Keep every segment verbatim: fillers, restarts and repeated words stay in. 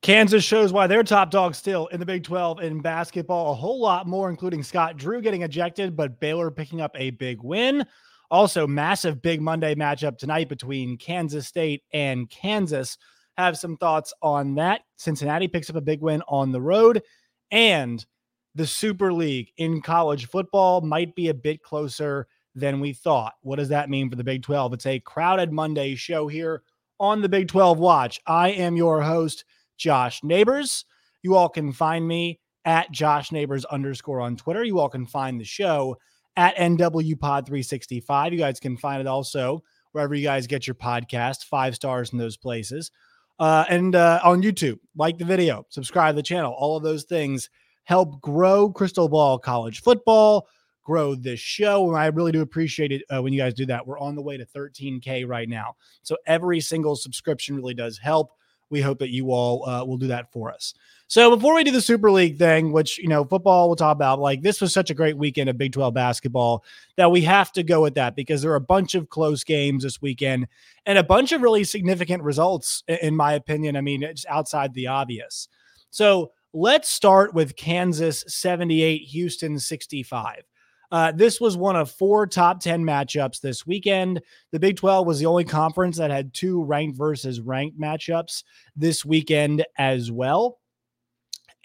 Kansas shows why they're top dogs still in the Big twelve in basketball. A whole lot more, including Scott Drew getting ejected, but Baylor picking up a big win. Also, massive big Monday matchup tonight between Kansas State and Kansas. Have some thoughts on that. Cincinnati picks up a big win on the road. And the Super League in college football might be a bit closer than we thought. What does that mean for the Big twelve? It's a crowded Monday show here on the Big twelve Watch. I am your host, Josh Neighbors. You all can find me at Josh Neighbors underscore on Twitter. You all can find the show at N W Pod three sixty-five. You guys can find it also wherever you guys get your podcast, five stars in those places. Uh, and uh, on YouTube, like the video, subscribe to the channel. All of those things help grow Crystal Ball College Football, grow this show. And I really do appreciate it uh, when you guys do that. We're on the way to thirteen K right now. So every single subscription really does help. We hope that you all uh, will do that for us. So before we do the Super League thing, which, you know, football we'll talk about, like this was such a great weekend of Big twelve basketball that we have to go with that because there are a bunch of close games this weekend and a bunch of really significant results, in my opinion. I mean, it's outside the obvious. So let's start with Kansas seventy-eight, Houston sixty-five. Uh, this was one of four top ten matchups this weekend. The Big twelve was the only conference that had two ranked versus ranked matchups this weekend as well.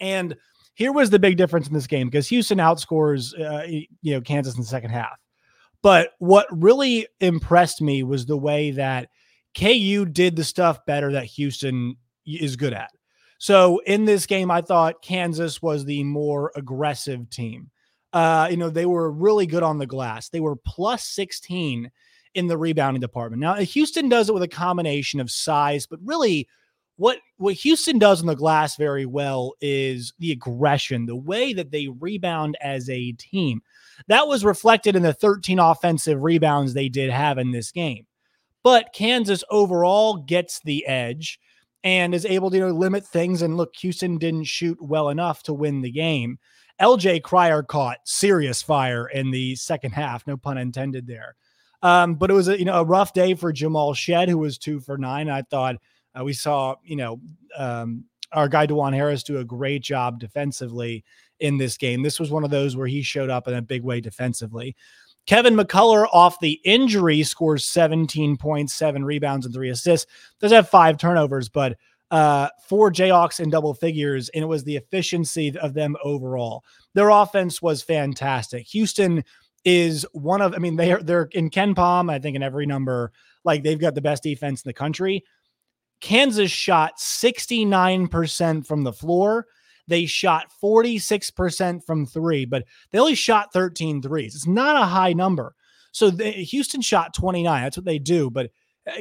And here was the big difference in this game because Houston outscores uh, you know, Kansas in the second half. But what really impressed me was the way that K U did the stuff better that Houston is good at. So in this game, I thought Kansas was the more aggressive team. Uh, you know, they were really good on the glass. They were plus sixteen in the rebounding department. Now, Houston does it with a combination of size, but really what, what Houston does on the glass very well is the aggression, the way that they rebound as a team. That was reflected in the thirteen offensive rebounds they did have in this game. But Kansas overall gets the edge and is able to, you know, limit things. And look, Houston didn't shoot well enough to win the game. L J Crier caught serious fire in the second half, no pun intended there. Um, but it was a, you know, a rough day for Jamal Shedd, who was two for nine. I thought uh, we saw, you know, um, our guy DeJuan Harris do a great job defensively in this game. This was one of those where he showed up in a big way defensively. Kevin McCullough off the injury scores seventeen points, seven rebounds and three assists. Does have five turnovers, but Uh, four Jayhawks in double figures, and it was the efficiency of them overall. Their offense was fantastic. Houston is one of, I mean, they are, they're in Ken Pom, I think in every number, like they've got the best defense in the country. Kansas shot sixty-nine percent from the floor. They shot forty-six percent from three, but they only shot thirteen threes. It's not a high number. So they, Houston shot twenty-nine. That's what they do. But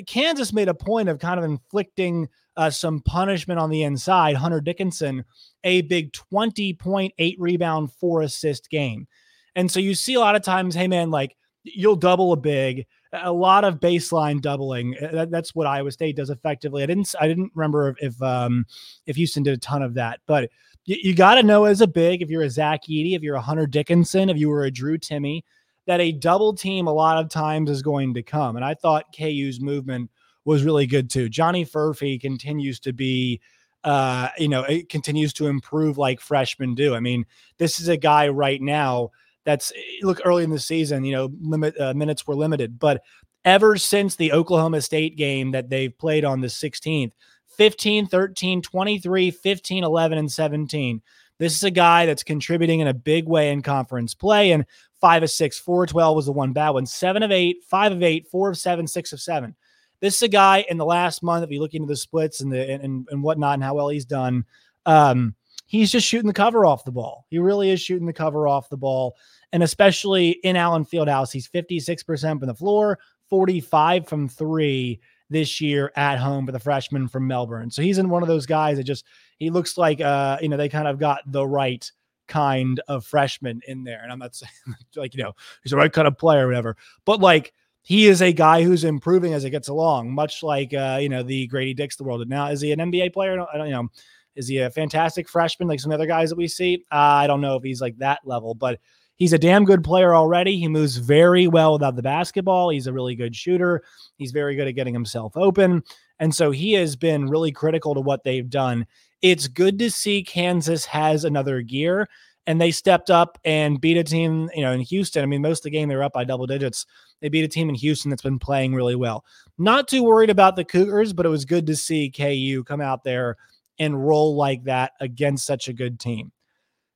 Kansas made a point of kind of inflicting uh, some punishment on the inside. Hunter Dickinson, a big twenty point eight rebound, four assist game. And so you see a lot of times, hey man, like you'll double a big, a lot of baseline doubling. That, that's what Iowa State does effectively. I didn't, I didn't remember if, if, um, if Houston did a ton of that, but you, you got to know as a big, if you're a Zach Edey, if you're a Hunter Dickinson, if you were a Drew Timme, that a double team a lot of times is going to come. And I thought K U's movement was really good too. Johnny Furphy continues to be, uh, you know, it continues to improve like freshmen do. I mean, this is a guy right now that's, look, early in the season, you know, limit uh, minutes were limited, but ever since the Oklahoma State game that they've played on the sixteenth, fifteen, thirteen, twenty-three, fifteen, eleven, and seventeen. This is a guy that's contributing in a big way in conference play, and five of six, four of twelve was the one bad one, seven of eight, five of eight, four of seven, six of seven. This is a guy in the last month, if you look into the splits and the and, and whatnot and how well he's done, um, he's just shooting the cover off the ball. He really is shooting the cover off the ball. And especially in Allen Fieldhouse, he's fifty-six percent from the floor, forty-five from three this year at home for the freshman from Melbourne. So he's in one of those guys that just, he looks like, uh, you know, they kind of got the right kind of freshman in there. And I'm not saying like, you know, he's the right kind of player or whatever, but like, he is a guy who's improving as it gets along, much like, uh, you know, the Grady Dicks of the world. Now, is he an N B A player? I don't you know. Is he a fantastic freshman like some other guys that we see? Uh, I don't know if he's like that level, but he's a damn good player already. He moves very well without the basketball. He's a really good shooter. He's very good at getting himself open. And so he has been really critical to what they've done. It's good to see Kansas has another gear, and they stepped up and beat a team, you know, in Houston. I mean, most of the game they were up by double digits. They beat a team in Houston that's been playing really well. Not too worried about the Cougars, but it was good to see K U come out there and roll like that against such a good team.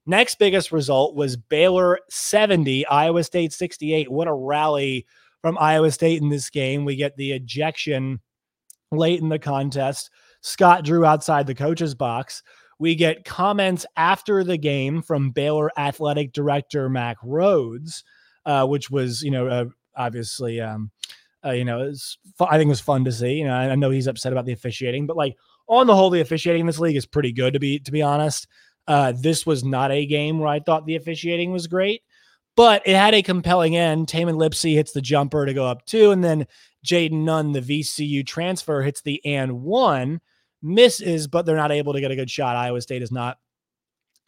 Next biggest result was Baylor seventy, Iowa State sixty-eight. What a rally from Iowa State in this game. We get the ejection late in the contest. Scott Drew outside the coach's box. We get comments after the game from Baylor athletic director Mack Rhodes, uh, which was, you know, uh, obviously, um, uh, you know, it was, I think it was fun to see. You know, I, I know he's upset about the officiating, but like on the whole, the officiating in this league is pretty good, to be to be honest. Uh, this was not a game where I thought the officiating was great, but it had a compelling end. Tamin Lipsey hits the jumper to go up two, and then Jaden Nunn, the V C U transfer, hits the and one, misses, but they're not able to get a good shot. Iowa State is not.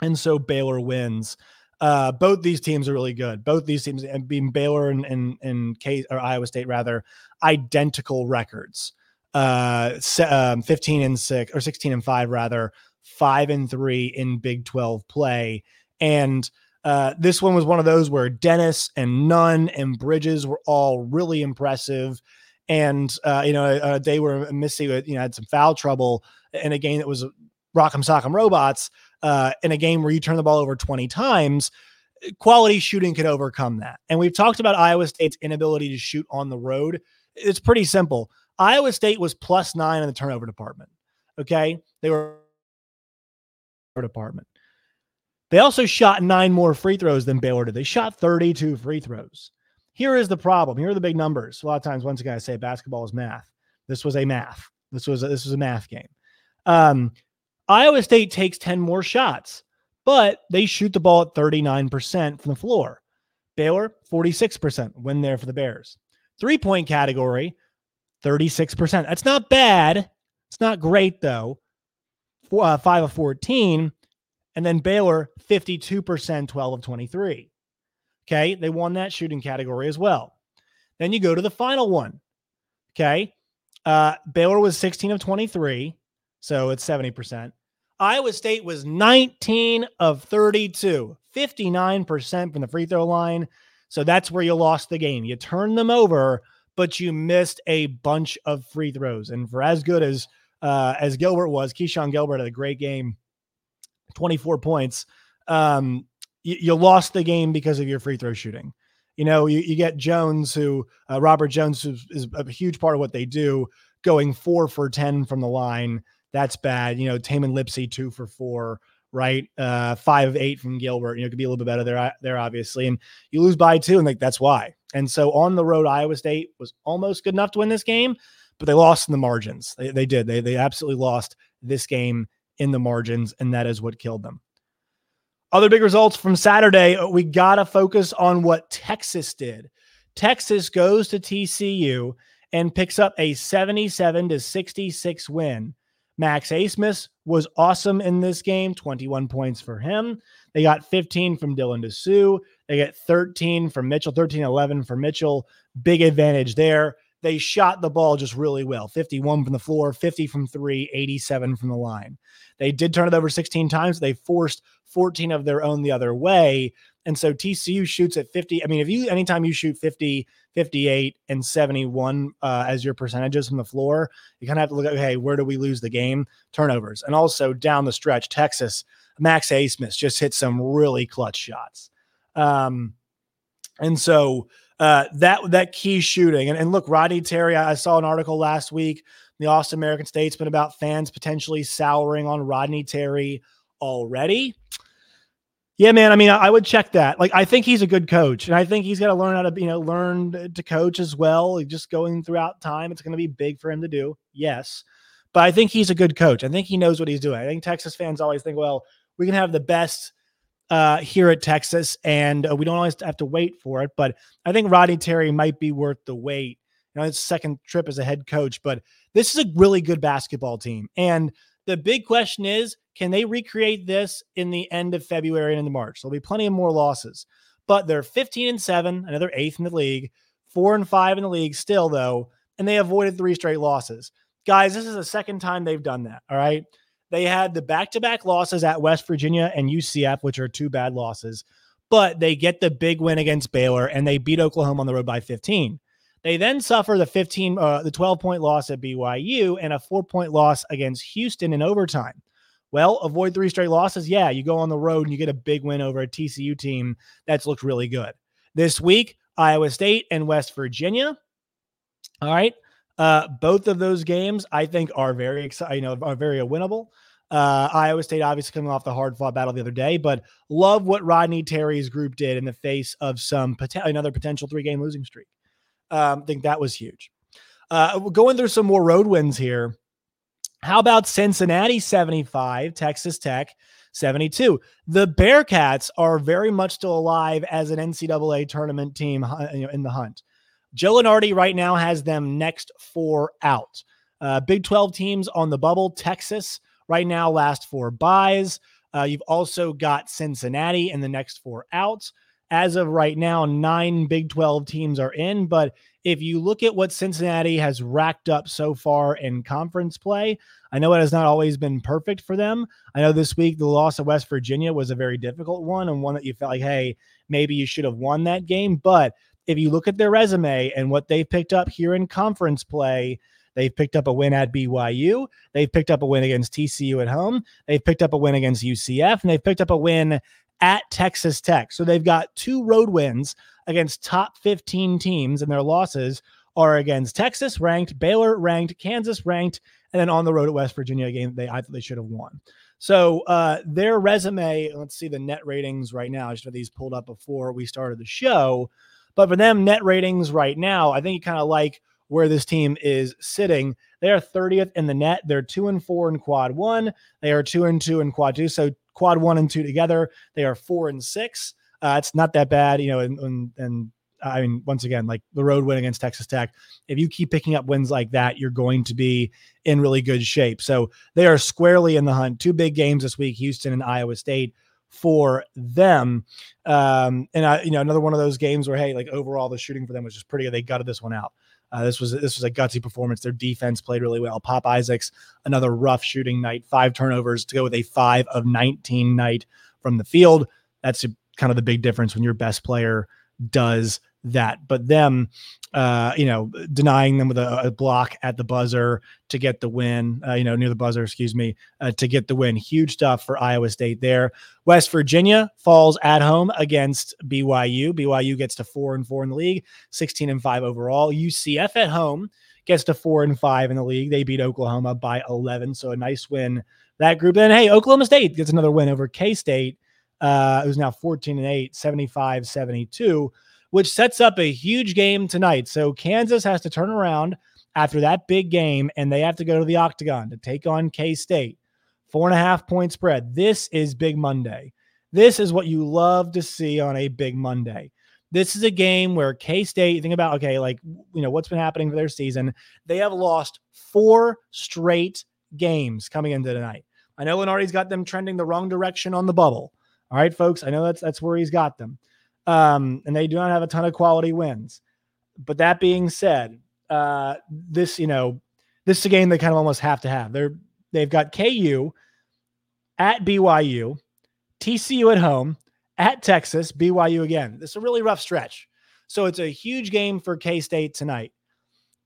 And so Baylor wins. Uh, both these teams are really good. Both these teams, and being Baylor and, and, and K, or Iowa State rather, identical records. Uh, um, fifteen and six, or sixteen and five rather, five and three in Big twelve play. And uh, this one was one of those where Dennis and Nunn and Bridges were all really impressive. And, uh, you know, uh, they were missing, you know, had some foul trouble in a game that was rock'em sock'em robots, uh, in a game where you turn the ball over twenty times. Quality shooting could overcome that. And we've talked about Iowa State's inability to shoot on the road. It's pretty simple. Iowa State was plus nine in the turnover department. Okay. They were department. They also shot nine more free throws than Baylor did. They shot thirty-two free throws. Here is the problem. Here are the big numbers. A lot of times, once again, I say basketball is math. This was a math. This was a, this was a math game. Um, Iowa State takes ten more shots, but they shoot the ball at thirty-nine percent from the floor. Baylor, forty-six percent. Win there for the Bears. Three-point category, thirty-six percent. That's not bad. It's not great, though. Four, uh, five of fourteen. And then Baylor, fifty-two percent, twelve of twenty-three. Okay, they won that shooting category as well. Then you go to the final one. Okay, uh, Baylor was sixteen of twenty-three, so it's seventy percent. Iowa State was nineteen of thirty-two, fifty-nine percent from the free throw line. So that's where you lost the game. You turned them over, but you missed a bunch of free throws. And for as good as uh, as Gilbert was, Keyshawn Gilbert had a great game, twenty-four points. Um, You lost the game because of your free throw shooting. You know, you, you get Jones, who uh, Robert Jones, who is a huge part of what they do, going four for ten from the line. That's bad. You know, Tamin Lipsey, two for four, right? Uh, five of eight from Gilbert. You know, it could be a little bit better there, there obviously. And you lose by two, and like that's why. And so on the road, Iowa State was almost good enough to win this game, but they lost in the margins. They, they did. They they absolutely lost this game in the margins, and that is what killed them. Other big results from Saturday, we got to focus on what Texas did. Texas goes to T C U and picks up a seventy-seven to sixty-six win. Max A. Smith was awesome in this game, twenty-one points for him. They got fifteen from Dylan DeSue. They got thirteen from Mitchell, thirteen eleven for Mitchell. Big advantage there. They shot the ball just really well. fifty-one from the floor, fifty from three, eighty-seven from the line. They did turn it over sixteen times. They forced fourteen of their own the other way. And so T C U shoots at fifty. I mean, if you, anytime you shoot fifty, fifty-eight, and seventy-one uh, as your percentages from the floor, you kind of have to look at, hey, where do we lose the game? Turnovers. And also down the stretch, Texas, Max A. Smith just hit some really clutch shots. Um, and so Uh, that that key shooting. And, and look, Rodney Terry, I, I saw an article last week in the Austin American Statesman about fans potentially souring on Rodney Terry already. Yeah, man, I mean, I, I would check that. Like, I think he's a good coach, and I think he's got to learn how to, you know, learn to coach as well. Just going throughout time, it's going to be big for him to do, yes. But I think he's a good coach. I think he knows what he's doing. I think Texas fans always think, well, we can have the best Uh, here at Texas, and uh, we don't always have to wait for it, but I think Rodney Terry might be worth the wait. You know, his second trip as a head coach, but this is a really good basketball team. And the big question is, can they recreate this in the end of February and into March? There'll be plenty of more losses, but they're fifteen and seven, another eighth in the league, four and five in the league still though, and they avoided three straight losses. Guys, this is the second time they've done that. All right. They had the back-to-back losses at West Virginia and U C F, which are two bad losses, but they get the big win against Baylor, and they beat Oklahoma on the road by fifteen. They then suffer the fifteen, uh, the twelve-point loss at B Y U and a four-point loss against Houston in overtime. Well, avoid three straight losses. Yeah, you go on the road and you get a big win over a T C U team that's looked really good. This week, Iowa State and West Virginia. All right. Uh, both of those games, I think, are very exciting, you know, are very winnable. Uh, Iowa State obviously coming off the hard-fought battle the other day, but love what Rodney Terry's group did in the face of some pot- another potential three-game losing streak. I um, think that was huge. Uh, going through some more road wins here. How about Cincinnati seventy-five, Texas Tech seventy-two? The Bearcats are very much still alive as an N C double A tournament team, you know, in the hunt. Giovinardi right now has them next four out. Uh, Big twelve teams on the bubble. Texas right now last four buys. Uh, you've also got Cincinnati in the next four out. As of right now, nine Big twelve teams are in. But if you look at what Cincinnati has racked up so far in conference play, I know it has not always been perfect for them. I know this week the loss of West Virginia was a very difficult one and one that you felt like, hey, maybe you should have won that game. But if you look at their resume and what they've picked up here in conference play, they've picked up a win at B Y U. They've picked up a win against T C U at home. They've picked up a win against U C F, and they've picked up a win at Texas Tech. So they've got two road wins against top fifteen teams, and their losses are against Texas ranked, Baylor ranked, Kansas ranked, and then on the road at West Virginia, a game they I thought they should have won. So uh, their resume, let's see the net ratings right now. I should have these pulled up before we started the show. But for them, net ratings right now, I think you kind of like where this team is sitting. They are thirtieth in the net. They're two and four in quad one. They are two and two in quad two. So quad one and two together, they are four and six. Uh, it's not that bad, you know. And, and and I mean, once again, like the road win against Texas Tech. If you keep picking up wins like that, you're going to be in really good shape. So they are squarely in the hunt. Two big games this week: Houston and Iowa State for them. Um, and I, you know, another one of those games where, hey, like overall the shooting for them was just pretty good. They gutted this one out. Uh, this was, this was a gutsy performance. Their defense played really well. Pop Isaacs, another rough shooting night, five turnovers to go with a five of nineteen night from the field. That's a, kind of the big difference when your best player does that, but them, uh, you know, denying them with a, a block at the buzzer to get the win, uh, you know, near the buzzer, excuse me, uh, to get the win. Huge stuff for Iowa State there. West Virginia falls at home against B Y U. B Y U gets to four and four in the league, sixteen and five overall. U C F at home gets to four and five in the league. They beat Oklahoma by eleven. So a nice win that group. And hey, Oklahoma State gets another win over K-State. Uh, it was now fourteen and eight, seventy-five seventy-two. Which sets up a huge game tonight. So Kansas has to turn around after that big game, and they have to go to the Octagon to take on K-State. Four and a half point spread. This is Big Monday. This is what you love to see on a Big Monday. This is a game where K-State, you think about, okay, like, you know, what's been happening for their season. They have lost four straight games coming into tonight. I know Lenardi's got them trending the wrong direction on the bubble. All right, folks, I know that's that's where he's got them. Um, and they do not have a ton of quality wins. But that being said, uh, this, you know, this is a game they kind of almost have to have. They're, they've got K U at B Y U, T C U at home, at Texas, B Y U again. This is a really rough stretch. So it's a huge game for K-State tonight.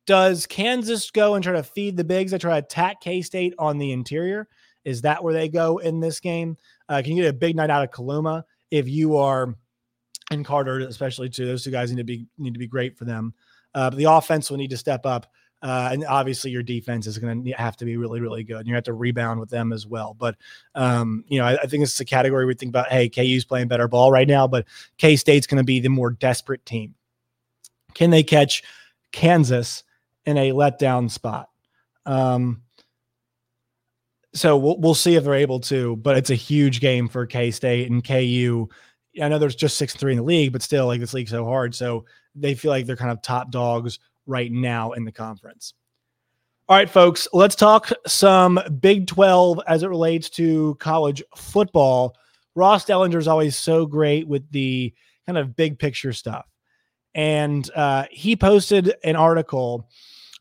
Does Kansas go and try to feed the bigs? They try to attack K-State on the interior. Is that where they go in this game? Uh, can you get a big night out of Kaluma if you are – and Carter, especially, too? Those two guys need to be need to be great for them. Uh, but the offense will need to step up. Uh, and obviously your defense is going to have to be really, really good. And you have to rebound with them as well. But, um, you know, I, I think this is a category we think about, hey, K U's playing better ball right now, but K-State's going to be the more desperate team. Can they catch Kansas in a letdown spot? Um, so we'll, we'll see if they're able to, but it's a huge game for K-State and K U. I know there's just six and three in the league, but still, like, this league's so hard. So they feel like they're kind of top dogs right now in the conference. All right, folks, let's talk some Big twelve as it relates to college football. Ross Dellinger is always so great with the kind of big picture stuff. And uh, he posted an article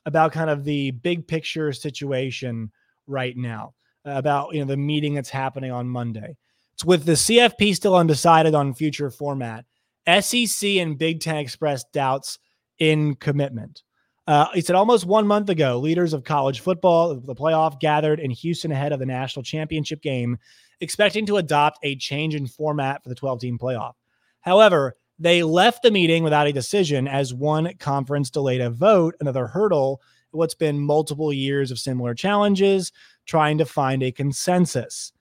about kind of the big picture situation right now, about, you know, the meeting that's happening on Monday. It's with the C F P still undecided on future format, S E C and Big Ten expressed doubts in commitment. Uh, he said almost one month ago, leaders of college football, the playoff, gathered in Houston ahead of the national championship game, expecting to adopt a change in format for the twelve-team playoff. However, they left the meeting without a decision as one conference delayed a vote, another hurdle, what's been multiple years of similar challenges, trying to find a consensus.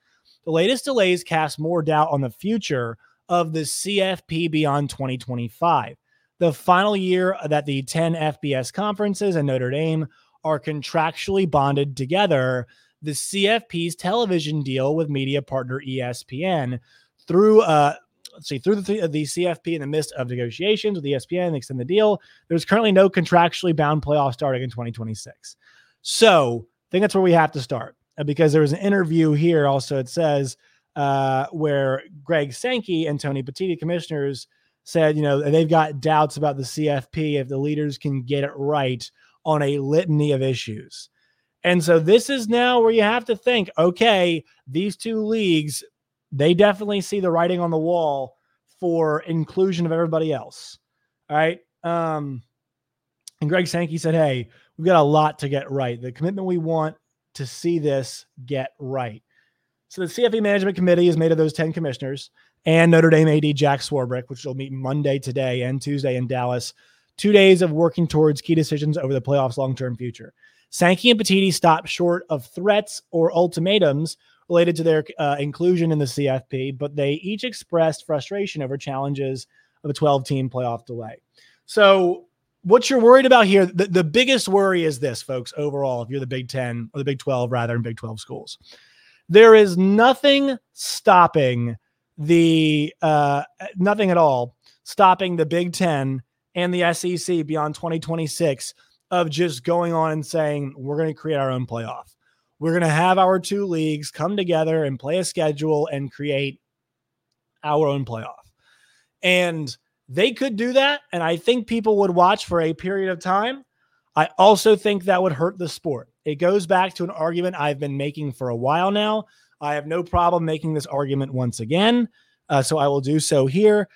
The latest delays cast more doubt on the future of the C F P beyond twenty twenty-five, the final year that the ten F B S conferences and Notre Dame are contractually bonded together. The C F P's television deal with media partner E S P N through uh, let's see through the, the C F P in the midst of negotiations with E S P N and extend the deal. There's currently no contractually bound playoff starting in twenty twenty-six. So I think that's where we have to start. Because there was an interview here also, it says, uh, where Greg Sankey and Tony Petitti, commissioners, said, you know, they've got doubts about the C F P if the leaders can get it right on a litany of issues. And so this is now where you have to think, okay, these two leagues, they definitely see the writing on the wall for inclusion of everybody else. All right. Um, and Greg Sankey said, hey, we've got a lot to get right. The commitment we want to see this get right. So the C F P Management Committee is made of those ten commissioners and Notre Dame A D Jack Swarbrick, which will meet Monday today and Tuesday in Dallas, two days of working towards key decisions over the playoffs' long-term future. Sankey and Petitti stopped short of threats or ultimatums related to their uh, inclusion in the C F P, but they each expressed frustration over challenges of a twelve-team playoff delay. So what you're worried about here, the, the biggest worry is this, folks, overall, if you're the Big ten or the Big twelve, rather, in Big twelve schools, there is nothing stopping the, uh, nothing at all stopping the Big ten and the S E C beyond twenty twenty-six of just going on and saying, we're going to create our own playoff. We're going to have our two leagues come together and play a schedule and create our own playoff. And they could do that, and I think people would watch for a period of time. I also think that would hurt the sport. It goes back to an argument I've been making for a while now. I have no problem making this argument once again, uh, so I will do so here.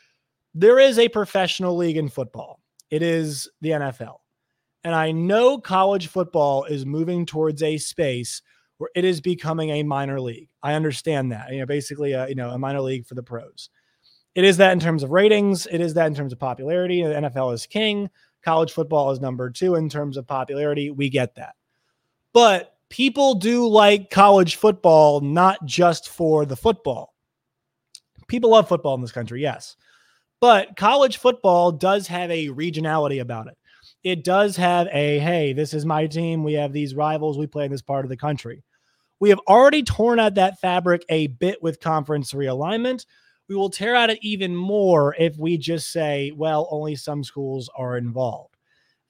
There is a professional league in football. It is the N F L. And I know college football is moving towards a space where it is becoming a minor league. I understand that. You know, basically, a, you know, a minor league for the pros. It is that in terms of ratings. It is that in terms of popularity. The N F L is king. College football is number two in terms of popularity. We get that. But people do like college football, not just for the football. People love football in this country, yes. But college football does have a regionality about it. It does have a, hey, this is my team. We have these rivals. We play in this part of the country. We have already torn at that fabric a bit with conference realignment. We will tear at it even more if we just say, well, only some schools are involved.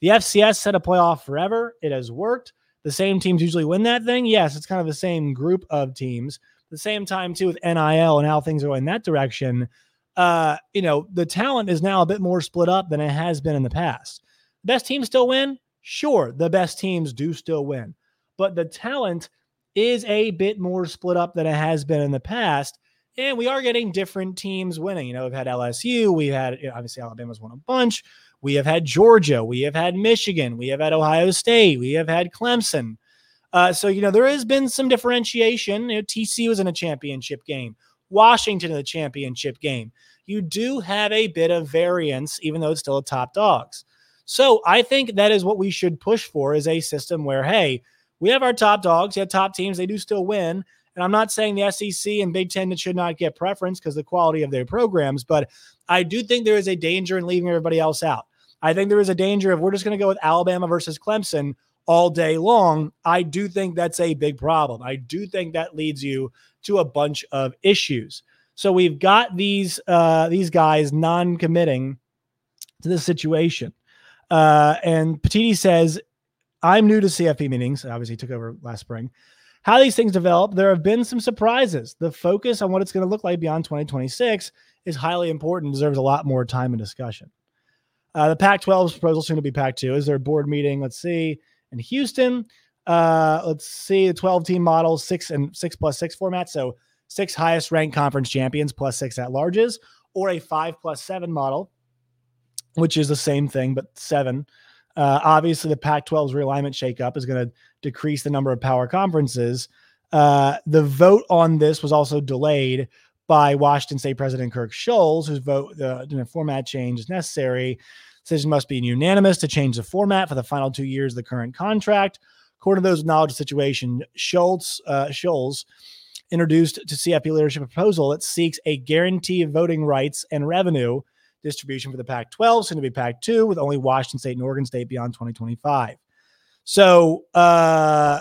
The F C S set a playoff forever. It has worked. the same teams usually win that thing. Yes, it's kind of the same group of teams. At the same time, too, with N I L and how things are in that direction, uh, you know, the talent is now a bit more split up than it has been in the past. Best teams still win? Sure, the best teams do still win. But the talent is a bit more split up than it has been in the past. And we are getting different teams winning. You know, we've had L S U. We've had, you know, obviously, Alabama's won a bunch. We have had Georgia. We have had Michigan. We have had Ohio State. We have had Clemson. Uh, so, you know, there has been some differentiation. You know, T C U was in a championship game. Washington in the championship game. You do have a bit of variance, even though it's still a top dogs. So I think that is what we should push for, is a system where, hey, we have our top dogs, you have top teams, they do still win. And I'm not saying the S E C and Big Ten should not get preference because of the quality of their programs, but I do think there is a danger in leaving everybody else out. I think there is a danger of we're just going to go with Alabama versus Clemson all day long. I do think that's a big problem. I do think that leads you to a bunch of issues. So we've got these uh, these guys non-committing to this situation. Uh, and Petiti says, I'm new to C F P meetings. I obviously took over last spring. How these things develop, there have been some surprises. The focus on what it's going to look like beyond twenty twenty-six is highly important and deserves a lot more time and discussion. Uh, the Pac twelve's proposal, soon to be Pac two, is their board meeting, let's see, in Houston. Uh, let's see, the twelve-team model, six and six plus six format, so six highest-ranked conference champions plus six at-larges, or a five plus seven model, which is the same thing, but seven. Uh, obviously, the Pac twelve's realignment shakeup is going to decrease the number of power conferences. Uh, the vote on this was also delayed by Washington State President Kirk Schulz, whose vote uh, you know, format change is necessary. Decision must be unanimous to change the format for the final two years of the current contract. According to those with knowledge of the situation, Schulz, uh, Schulz introduced to C F P leadership a proposal that seeks a guarantee of voting rights and revenue distribution for the Pac twelve, soon to be Pac two, with only Washington State and Oregon State beyond twenty twenty-five. So uh,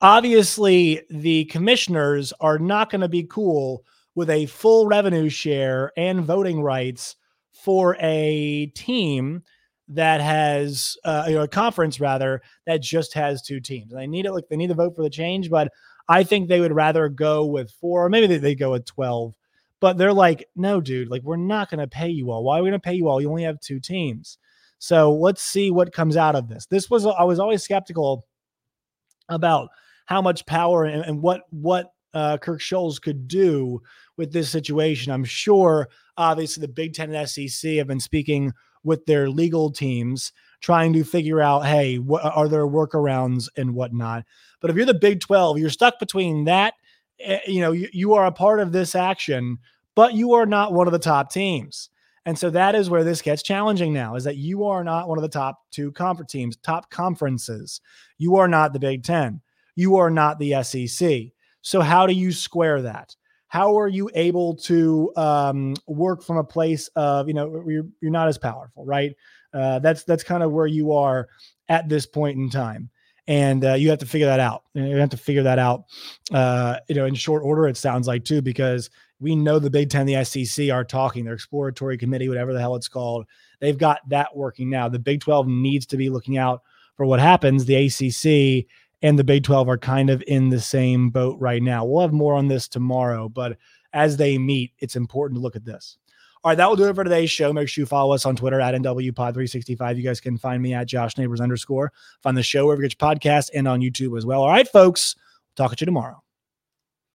obviously the commissioners are not going to be cool with a full revenue share and voting rights for a team that has uh, you know, a conference rather that just has two teams. And they need it. Like they need to vote for the change, but I think they would rather go with four, or maybe they, they go with twelve. But they're like, no, dude, like, we're not going to pay you all. Why are we going to pay you all? You only have two teams. So let's see what comes out of this. This was, I was always skeptical about how much power and, and what, what uh, Kirk Schulz could do with this situation. I'm sure, obviously, the Big Ten and S E C have been speaking with their legal teams, trying to figure out, hey, what are there workarounds and whatnot. But if you're the Big twelve, you're stuck between that. You know, you, you are a part of this action, but you are not one of the top teams. And so that is where this gets challenging now, is that you are not one of the top two conference teams, top conferences. You are not the Big Ten. You are not the S E C. So how do you square that? How are you able to um, work from a place of, you know, you're, you're not as powerful, right? Uh, that's that's kind of where you are at this point in time. And uh, you have to figure that out. You have to figure that out, uh, you know, in short order, it sounds like, too, because we know the Big Ten, the S E C are talking, their exploratory committee, whatever the hell it's called. They've got that working now. The Big twelve needs to be looking out for what happens. The A C C and the Big twelve are kind of in the same boat right now. We'll have more on this tomorrow, but as they meet, it's important to look at this. All right, that will do it for today's show. Make sure you follow us on Twitter at N W Pod three sixty-five. You guys can find me at Josh Neighbors underscore. Find the show wherever you get your podcast and on YouTube as well. All right, folks, talk to you tomorrow.